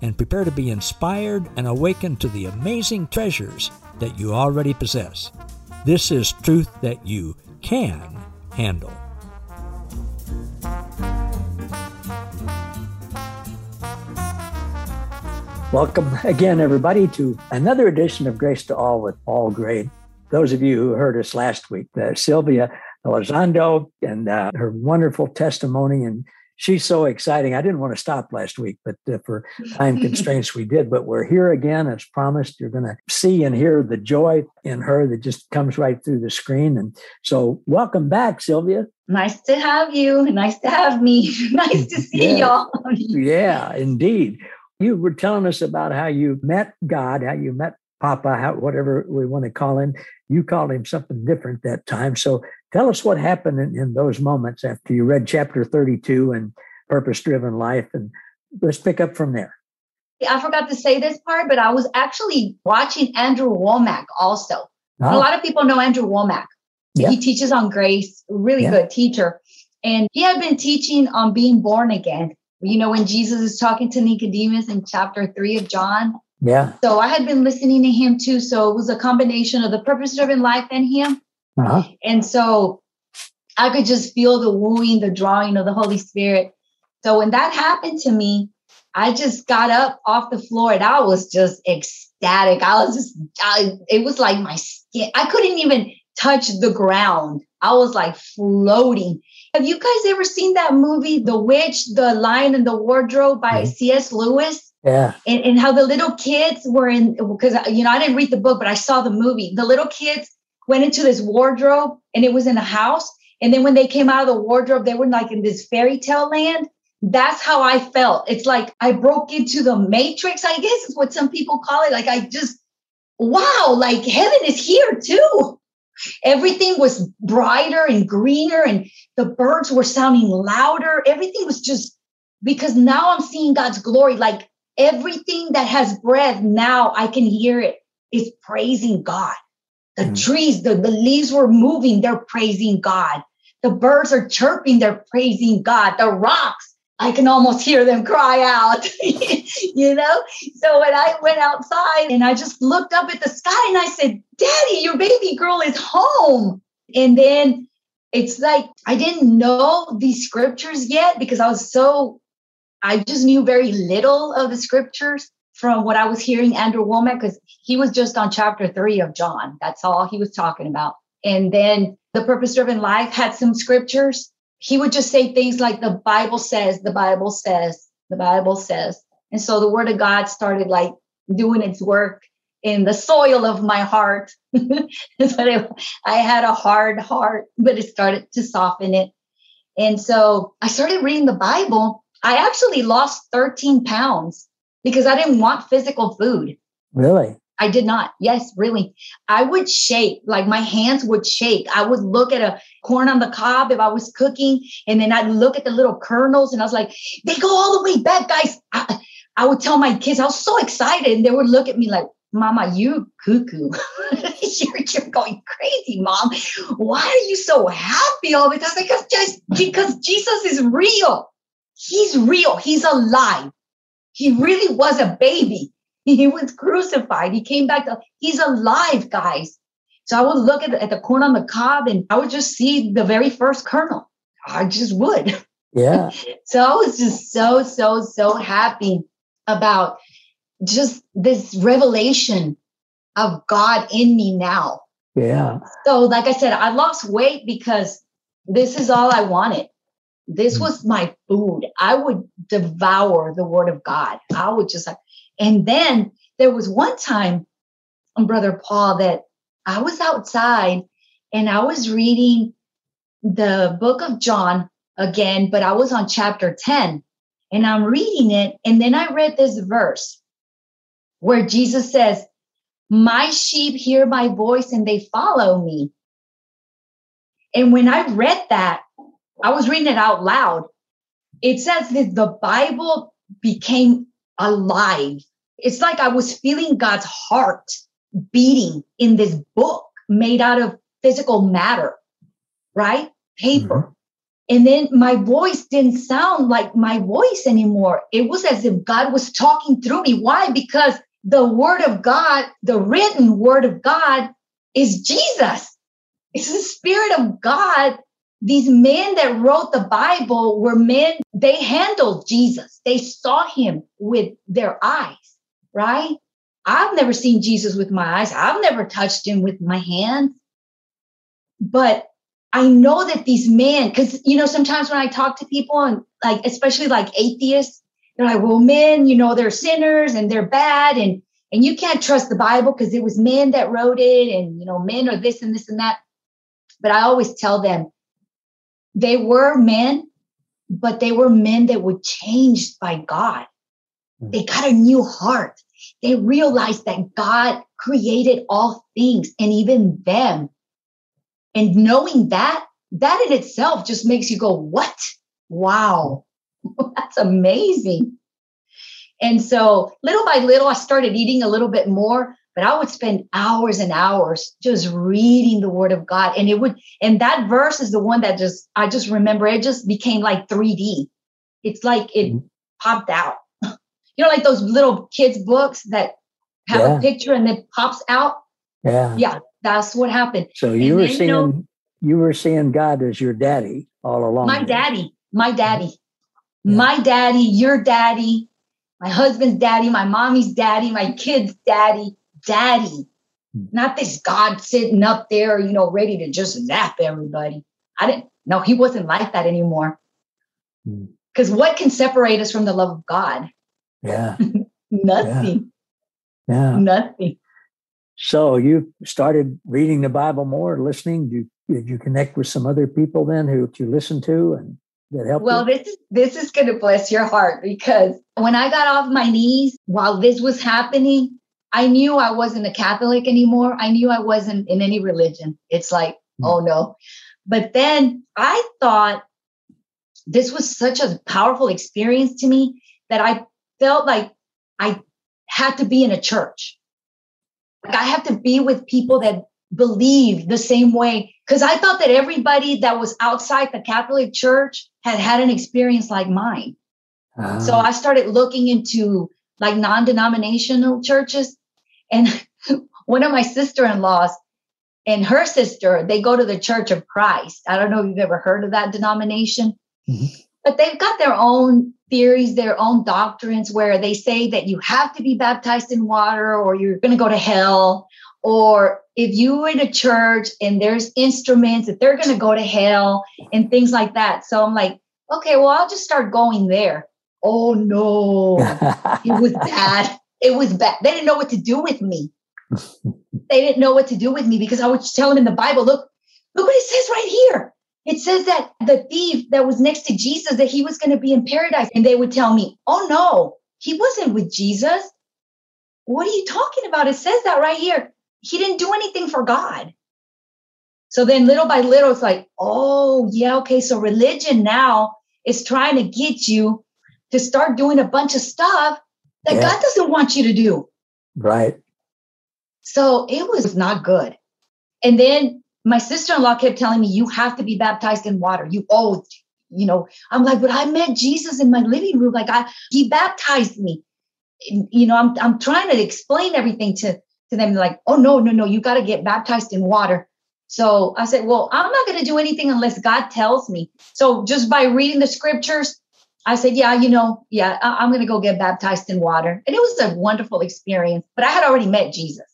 and prepare to be inspired and awakened to the amazing treasures that you already possess. This is truth that you can handle. Welcome again, everybody, to another edition of Grace to All with Paul Gray. Those of you who heard us last week, Sylvia Elizondo and her wonderful testimony, and she's so exciting. I didn't want to stop last week, but for time constraints, we did. But we're here again, as promised. You're going to see and hear the joy in her that just comes right through the screen. And so welcome back, Sylvia. Nice to have you. Nice to have me. Nice to see y'all. Yeah, indeed. You were telling us about how you met God, how you met Papa, whatever we want to call him. You called him something different that time. So tell us what happened in those moments after you read chapter 32 and Purpose Driven Life. And let's pick up from there. I forgot to say this part, but I was actually watching Andrew Womack also. Oh. A lot of people know Andrew Womack. Yeah. He teaches on grace, really good teacher. And he had been teaching on being born again. You know, when Jesus is talking to Nicodemus in chapter 3 of John. Yeah. So I had been listening to him too. So it was a combination of the purpose-driven life and him. Uh-huh. And so I could just feel the wooing, the drawing of the Holy Spirit. So when that happened to me, I just got up off the floor and I was just ecstatic. It was like my skin. I couldn't even touch the ground. I was like floating. Have you guys ever seen that movie, The Witch, the Lion, and the Wardrobe by C.S. Lewis? Yeah. And how the little kids were in, because, you know, I didn't read the book, but I saw the movie. The little kids went into this wardrobe and it was in a house. And then when they came out of the wardrobe, they were like in this fairy tale land. That's how I felt. It's like I broke into the matrix, I guess is what some people call it. Like I just, wow, like heaven is here too. Everything was brighter and greener and the birds were sounding louder. Everything was just, because now I'm seeing God's glory. Like everything that has breath now, I can hear it. It's praising God. The trees, the leaves were moving. They're praising God. The birds are chirping. They're praising God. The rocks, I can almost hear them cry out, you know? So when I went outside and I just looked up at the sky and I said, Daddy, your baby girl is home. And then it's like, I didn't know these scriptures yet because I just knew very little of the scriptures from what I was hearing Andrew Womack, because he was just on chapter 3 of John. That's all he was talking about. And then the purpose-driven life had some scriptures. He would just say things like the Bible says, the Bible says, the Bible says. And so the word of God started like doing its work in the soil of my heart. I had a hard heart, but it started to soften it. And so I started reading the Bible. I actually lost 13 pounds because I didn't want physical food. Really? I did not. Yes, really. I would shake, like my hands would shake. I would look at a corn on the cob if I was cooking, and then I'd look at the little kernels, and I was like, they go all the way back, guys. I would tell my kids, I was so excited, and they would look at me like, Mama, you cuckoo. You're going crazy, Mom. Why are you so happy all the time? I was like, because Jesus is real. He's real. He's alive. He really was a baby. He was crucified. He came back. He's alive, guys. So I would look at the corn on the cob and I would just see the very first kernel. I just would. Yeah. So I was just so, so, so happy about just this revelation of God in me now. Yeah. So like I said, I lost weight because this is all I wanted. This was my food. I would devour the word of God. I would just like, and then there was one time, Brother Paul, that I was outside and I was reading the book of John again, but I was on chapter 10 and I'm reading it. And then I read this verse where Jesus says, my sheep hear my voice and they follow me. And when I read that, I was reading it out loud. It says that the Bible became alive. It's like I was feeling God's heart beating in this book made out of physical matter, right? Paper. Mm-hmm. And then my voice didn't sound like my voice anymore. It was as if God was talking through me. Why? Because the word of God, the written word of God, is Jesus. It's the Spirit of God. These men that wrote the Bible were men, they handled Jesus. They saw him with their eyes, right? I've never seen Jesus with my eyes. I've never touched him with my hands. But I know that these men, because, you know, sometimes when I talk to people and like, especially like atheists, they're like, well, men, you know, they're sinners and they're bad. And you can't trust the Bible because it was men that wrote it. And, you know, men are this and this and that. But I always tell them, they were men, but they were men that were changed by God. They got a new heart. They realized that God created all things and even them. And knowing that, that in itself just makes you go, what? Wow, that's amazing. And so little by little, I started eating a little bit more, but I would spend hours and hours just reading the word of God. And it would, and that verse is the one that just, I just remember it just became like 3D. It's like it popped out. You know, like those little kids' books that have a picture and it pops out. Yeah. Yeah. That's what happened. So you were seeing, you know, you were seeing God as your daddy all along. My daddy, your daddy, my husband's daddy, my mommy's daddy, my kid's daddy. Not this God sitting up there, you know, ready to just zap everybody. He wasn't like that anymore. Because what can separate us from the love of God? Yeah. Nothing. Yeah. Nothing. So you started reading the Bible more, listening. Did you connect with some other people then who you listened to and that helped? Well, this is going to bless your heart, because when I got off my knees while this was happening, I knew I wasn't a Catholic anymore. I knew I wasn't in any religion. It's like, oh no. But then I thought this was such a powerful experience to me that I felt like I had to be in a church. Like I have to be with people that believe the same way, because I thought that everybody that was outside the Catholic Church had had an experience like mine. So I started looking into like non-denominational churches, and one of my sister-in-laws and her sister, they go to the Church of Christ. I don't know if you've ever heard of that denomination, but they've got their own theories, their own doctrines, where they say that you have to be baptized in water or you're going to go to hell. Or if you were in a church and there's instruments, that they're going to go to hell and things like that. So I'm like, okay, well, I'll just start going there. Oh no, it was bad. It was bad. They didn't know what to do with me. Because I was telling them in the Bible, look what it says right here. It says that the thief that was next to Jesus, that he was going to be in paradise. And they would tell me, oh no, he wasn't with Jesus. What are you talking about? It says that right here. He didn't do anything for God. So then little by little, it's like, oh yeah, okay. So religion now is trying to get you to start doing a bunch of stuff that God doesn't want you to do. Right. So it was not good. And then my sister-in-law kept telling me, you have to be baptized in water. You know, I'm like, but I met Jesus in my living room. Like he baptized me. You know, I'm trying to explain everything to them. Like, oh no, you got to get baptized in water. So I said, well, I'm not going to do anything unless God tells me. So just by reading the scriptures, I said, I'm going to go get baptized in water. And it was a wonderful experience, but I had already met Jesus.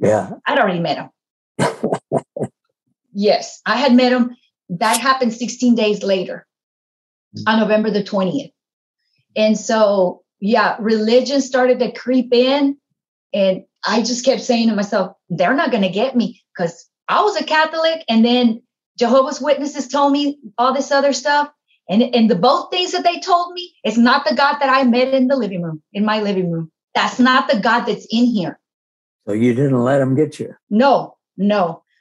Yeah. I'd already met him. Yes, I had met him. That happened 16 days later on November the 20th. And so, religion started to creep in. And I just kept saying to myself, they're not going to get me, because I was a Catholic. And then Jehovah's Witnesses told me all this other stuff. And the both things that they told me, it's not the God that I met in my living room. That's not the God that's in here. So you didn't let them get you? No.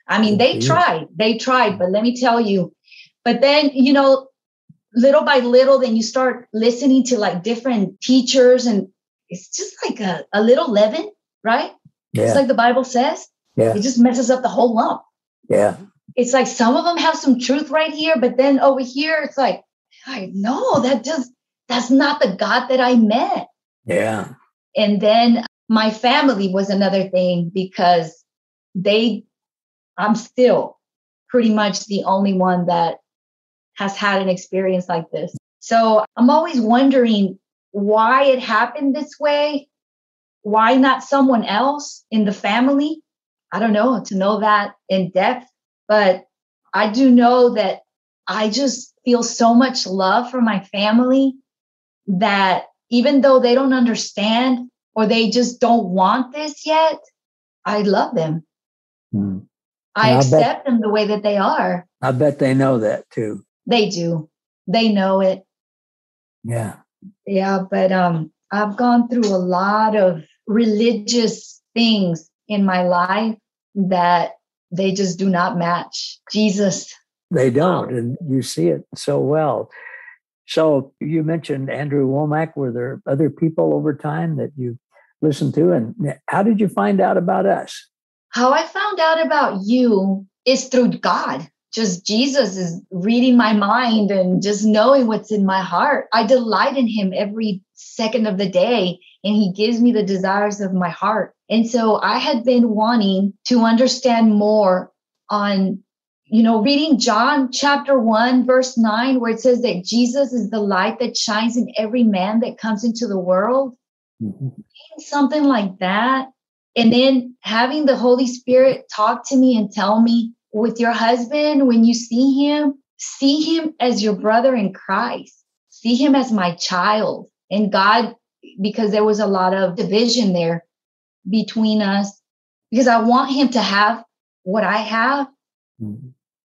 I mean, they tried, but let me tell you. But then, you know, little by little, then you start listening to like different teachers, and it's just like a little leaven, right? Yeah. It's like the Bible says. Yeah. It just messes up the whole lump. Yeah. It's like some of them have some truth right here, but then over here, it's like, I know that's not the God that I met. Yeah. And then my family was another thing, because I'm still pretty much the only one that has had an experience like this. So I'm always wondering why it happened this way. Why not someone else in the family? I don't know, to know that in depth. But I do know that I just feel so much love for my family that even though they don't understand or they just don't want this yet, I love them. Mm. I accept them the way that they are. I bet they know that too. They do. They know it. Yeah. Yeah, but I've gone through a lot of religious things in my life that they just do not match Jesus. They don't, and you see it so well. So you mentioned Andrew Womack. Were there other people over time that you listened to? And how did you find out about us? How I found out about you is through God. Just Jesus is reading my mind and just knowing what's in my heart. I delight in him every second of the day, and he gives me the desires of my heart. And so I had been wanting to understand more on, you know, reading John chapter 1, verse 9, where it says that Jesus is the light that shines in every man that comes into the world. Mm-hmm. Something like that. And then having the Holy Spirit talk to me and tell me, with your husband, when you see him as your brother in Christ. See him as my child. And God, because there was a lot of division there between us, because I want him to have what I have. Mm-hmm.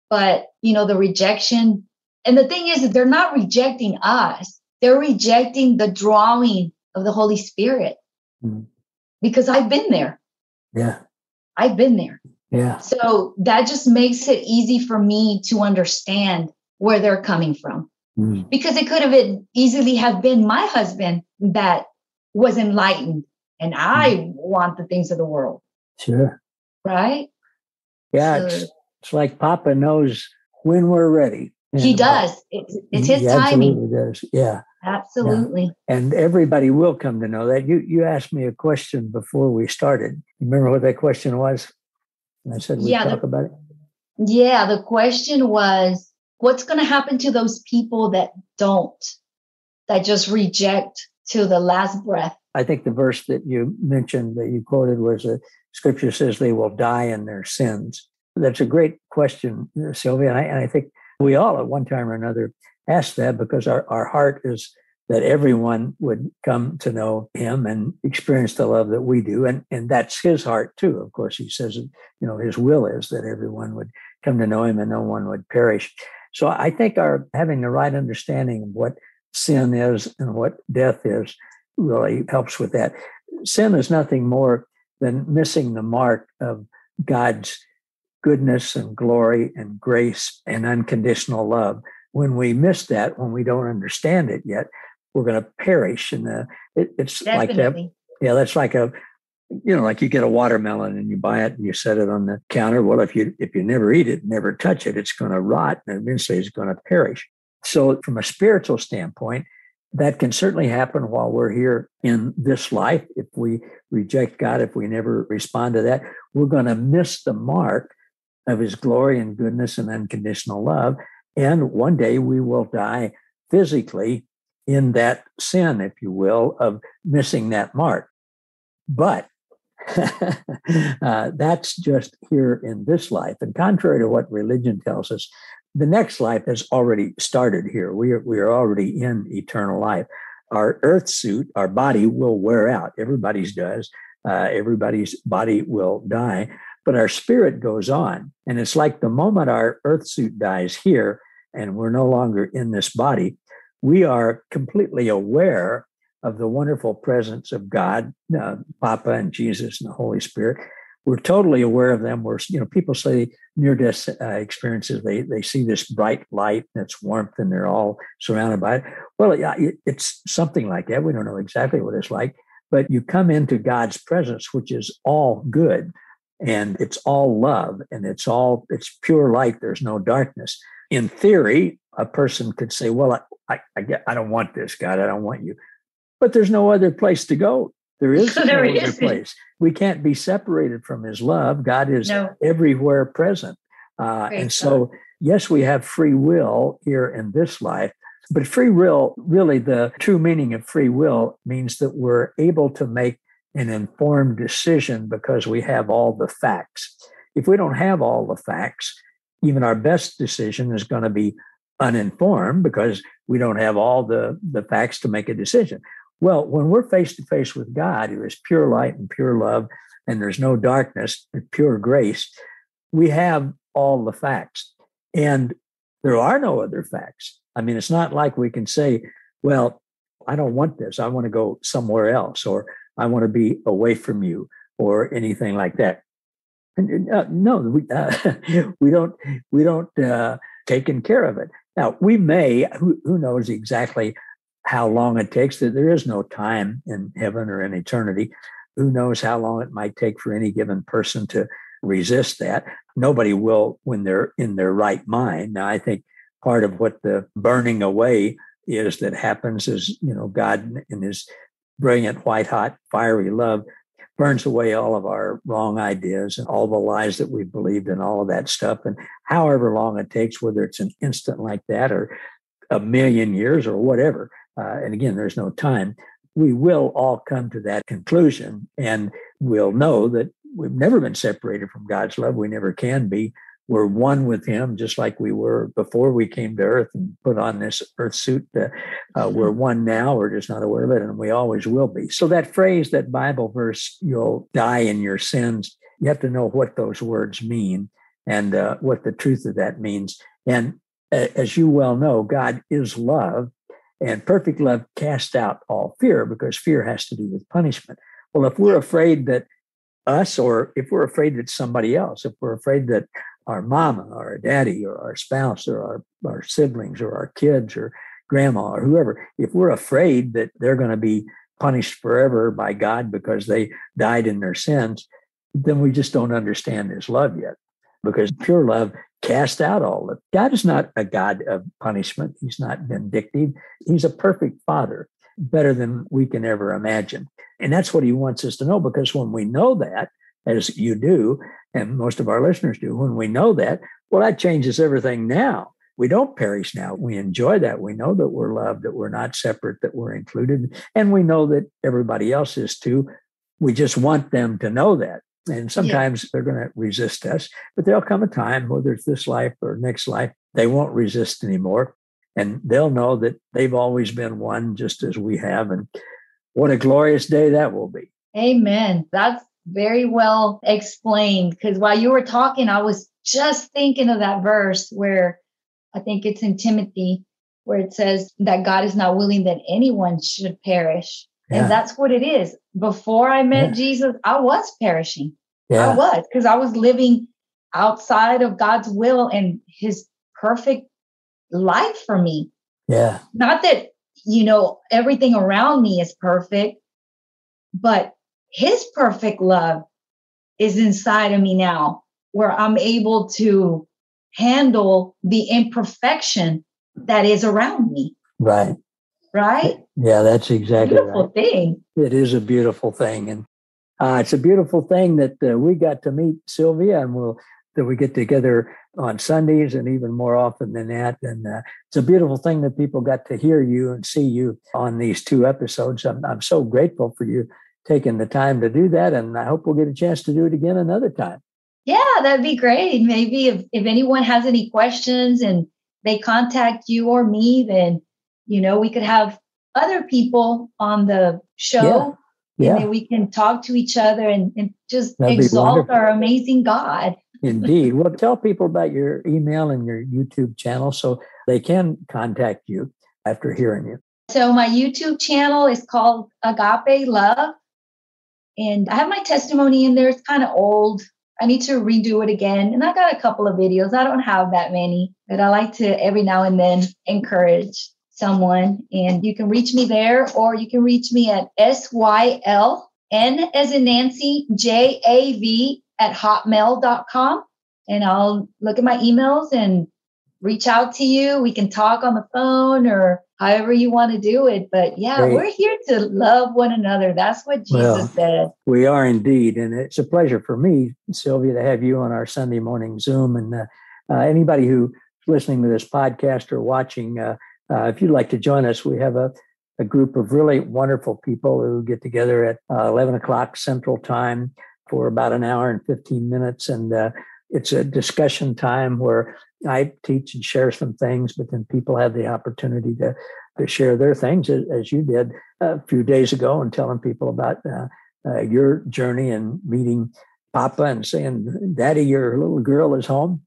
But, you know, the rejection. And the thing is that they're not rejecting us. They're rejecting the drawing of the Holy Spirit. Mm-hmm. Because I've been there. Yeah. I've been there. Yeah. So that just makes it easy for me to understand where they're coming from, because it could have easily have been my husband that was enlightened, and I want the things of the world. Sure. Right. Yeah. So, it's like Papa knows when we're ready. He does. It's his timing. Absolutely does. Yeah. Absolutely. Yeah. And everybody will come to know that. You asked me a question before we started. Remember what that question was? I said, we talk about it. Yeah, the question was, what's going to happen to those people that don't, that just reject to the last breath? I think the verse that you mentioned, that you quoted, was the scripture says they will die in their sins. That's a great question, Sylvia. And I think we all at one time or another ask that, because our heart is that everyone would come to know him and experience the love that we do. And that's his heart too. Of course, he says, you know, his will is that everyone would come to know him and no one would perish. So I think our having the right understanding of what sin is and what death is really helps with that. Sin is nothing more than missing the mark of God's goodness and glory and grace and unconditional love. When we miss that, when we don't understand it yet, we're going to perish. And it's definitely like that. Yeah, that's like like you get a watermelon and you buy it and you set it on the counter. Well, if you never eat it, never touch it, it's going to rot and eventually it's going to perish. So from a spiritual standpoint, that can certainly happen while we're here in this life. If we reject God, if we never respond to that, we're going to miss the mark of his glory and goodness and unconditional love. And one day we will die physically in that sin, if you will, of missing that mark. But that's just here in this life. And contrary to what religion tells us, the next life has already started here. We are already in eternal life. Our earth suit, our body will wear out. Everybody's does. Everybody's body will die. But our spirit goes on. And it's like the moment our earth suit dies here and we're no longer in this body, we are completely aware of the wonderful presence of God, Papa and Jesus and the Holy Spirit. We're totally aware of them. We're, people say near-death experiences, they see this bright light and its warmth and they're all surrounded by it. Well, it's something like that. We don't know exactly what it's like, but you come into God's presence, which is all good and it's all love and it's pure light. There's no darkness. In theory, a person could say, well, I don't want this, God. I don't want you. But there's no other place to go. There is no other place. We can't be separated from his love. God is everywhere present. And so, yes, we have free will here in this life. But free will, really the true meaning of free will means that we're able to make an informed decision because we have all the facts. If we don't have all the facts, even our best decision is going to be uninformed because we don't have all the facts to make a decision. Well, when we're face to face with God, who is pure light and pure love, and there's no darkness and pure grace, we have all the facts. And there are no other facts. I mean, it's not like we can say, well, I don't want this. I want to go somewhere else, or I want to be away from you, or anything like that. And, we don't taken care of it. Now, we may, who knows exactly how long it takes, that there is no time in heaven or in eternity. Who knows how long it might take for any given person to resist that? Nobody will when they're in their right mind. Now, I think part of what the burning away is that happens is, God in his brilliant, white hot, fiery love burns away all of our wrong ideas and all the lies that we believed and all of that stuff. And however long it takes, whether it's an instant like that or a million years or whatever, and again, there's no time, we will all come to that conclusion and we'll know that we've never been separated from God's love. We never can be. We're one with him, just like we were before we came to earth and put on this earth suit. We're one now. We're just not aware of it, and we always will be. So that phrase, that Bible verse, you'll die in your sins, you have to know what those words mean and what the truth of that means. And as you well know, God is love. And perfect love casts out all fear, because fear has to do with punishment. Well, if we're afraid that us, or if we're afraid that somebody else, if we're afraid that our mama or our daddy or our spouse or our siblings or our kids or grandma or whoever, if we're afraid that they're going to be punished forever by God because they died in their sins, then we just don't understand his love yet, because pure love cast out all of it. God is not a God of punishment. He's not vindictive. He's a perfect father, better than we can ever imagine. And that's what he wants us to know, because when we know that, as you do, and most of our listeners do, when we know that, well, that changes everything now. We don't perish now. We enjoy that. We know that we're loved, that we're not separate, that we're included. And we know that everybody else is too. We just want them to know that. And sometimes they're going to resist us, but there'll come a time, whether it's this life or next life, they won't resist anymore. And they'll know that they've always been one, just as we have. And what a glorious day that will be. Amen. That's very well explained. Because while you were talking, I was just thinking of that verse where I think it's in Timothy, where it says that God is not willing that anyone should perish. Yeah. And that's what it is. Before I met Jesus, I was perishing. Yeah. I was, because I was living outside of God's will and his perfect life for me. Yeah. Not that, everything around me is perfect, but his perfect love is inside of me now, where I'm able to handle the imperfection that is around me. Right. Right? Yeah, that's exactly right. Beautiful thing. It is a beautiful thing. And it's a beautiful thing that we got to meet Sylvia, and we get together on Sundays and even more often than that. And it's a beautiful thing that people got to hear you and see you on these two episodes. I'm so grateful for you taking the time to do that. And I hope we'll get a chance to do it again another time. Yeah, that'd be great. Maybe if anyone has any questions and they contact you or me, then we could have other people on the show, and then we can talk to each other and just exalt our amazing God. Indeed. Well, tell people about your email and your YouTube channel so they can contact you after hearing you. So my YouTube channel is called Agape Love. And I have my testimony in there. It's kind of old. I need to redo it again. And I got a couple of videos. I don't have that many, but I like to every now and then encourage someone. And you can reach me there, or you can reach me at SYLN@hotmail.com. And I'll look at my emails and reach out to you. We can talk on the phone or however you want to do it. But yeah, great. We're here to love one another. That's what Jesus said. We are indeed. And it's a pleasure for me, Sylvia, to have you on our Sunday morning Zoom. And anybody who's listening to this podcast or watching, if you'd like to join us, we have a group of really wonderful people who get together at 11 o'clock Central Time for about an hour and 15 minutes. And it's a discussion time where I teach and share some things, but then people have the opportunity to share their things, as you did a few days ago, and telling people about your journey and meeting Papa and saying, Daddy, your little girl is home.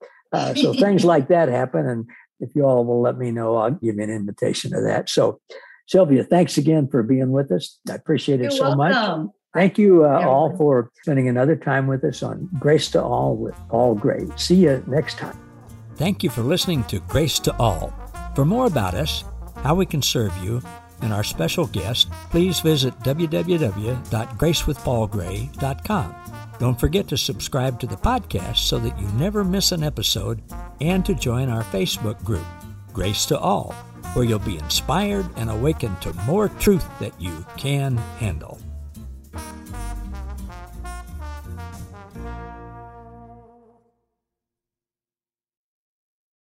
So things like that happen. And if you all will let me know, I'll give you an invitation to that. So, Sylvia, thanks again for being with us. I appreciate it. You're so welcome. Much. Thank you all for spending another time with us on Grace to All with Paul Gray. See you next time. Thank you for listening to Grace to All. For more about us, how we can serve you, and our special guest, please visit www.gracewithpaulgray.com. Don't forget to subscribe to the podcast so that you never miss an episode, and to join our Facebook group, Grace to All, where you'll be inspired and awakened to more truth that you can handle.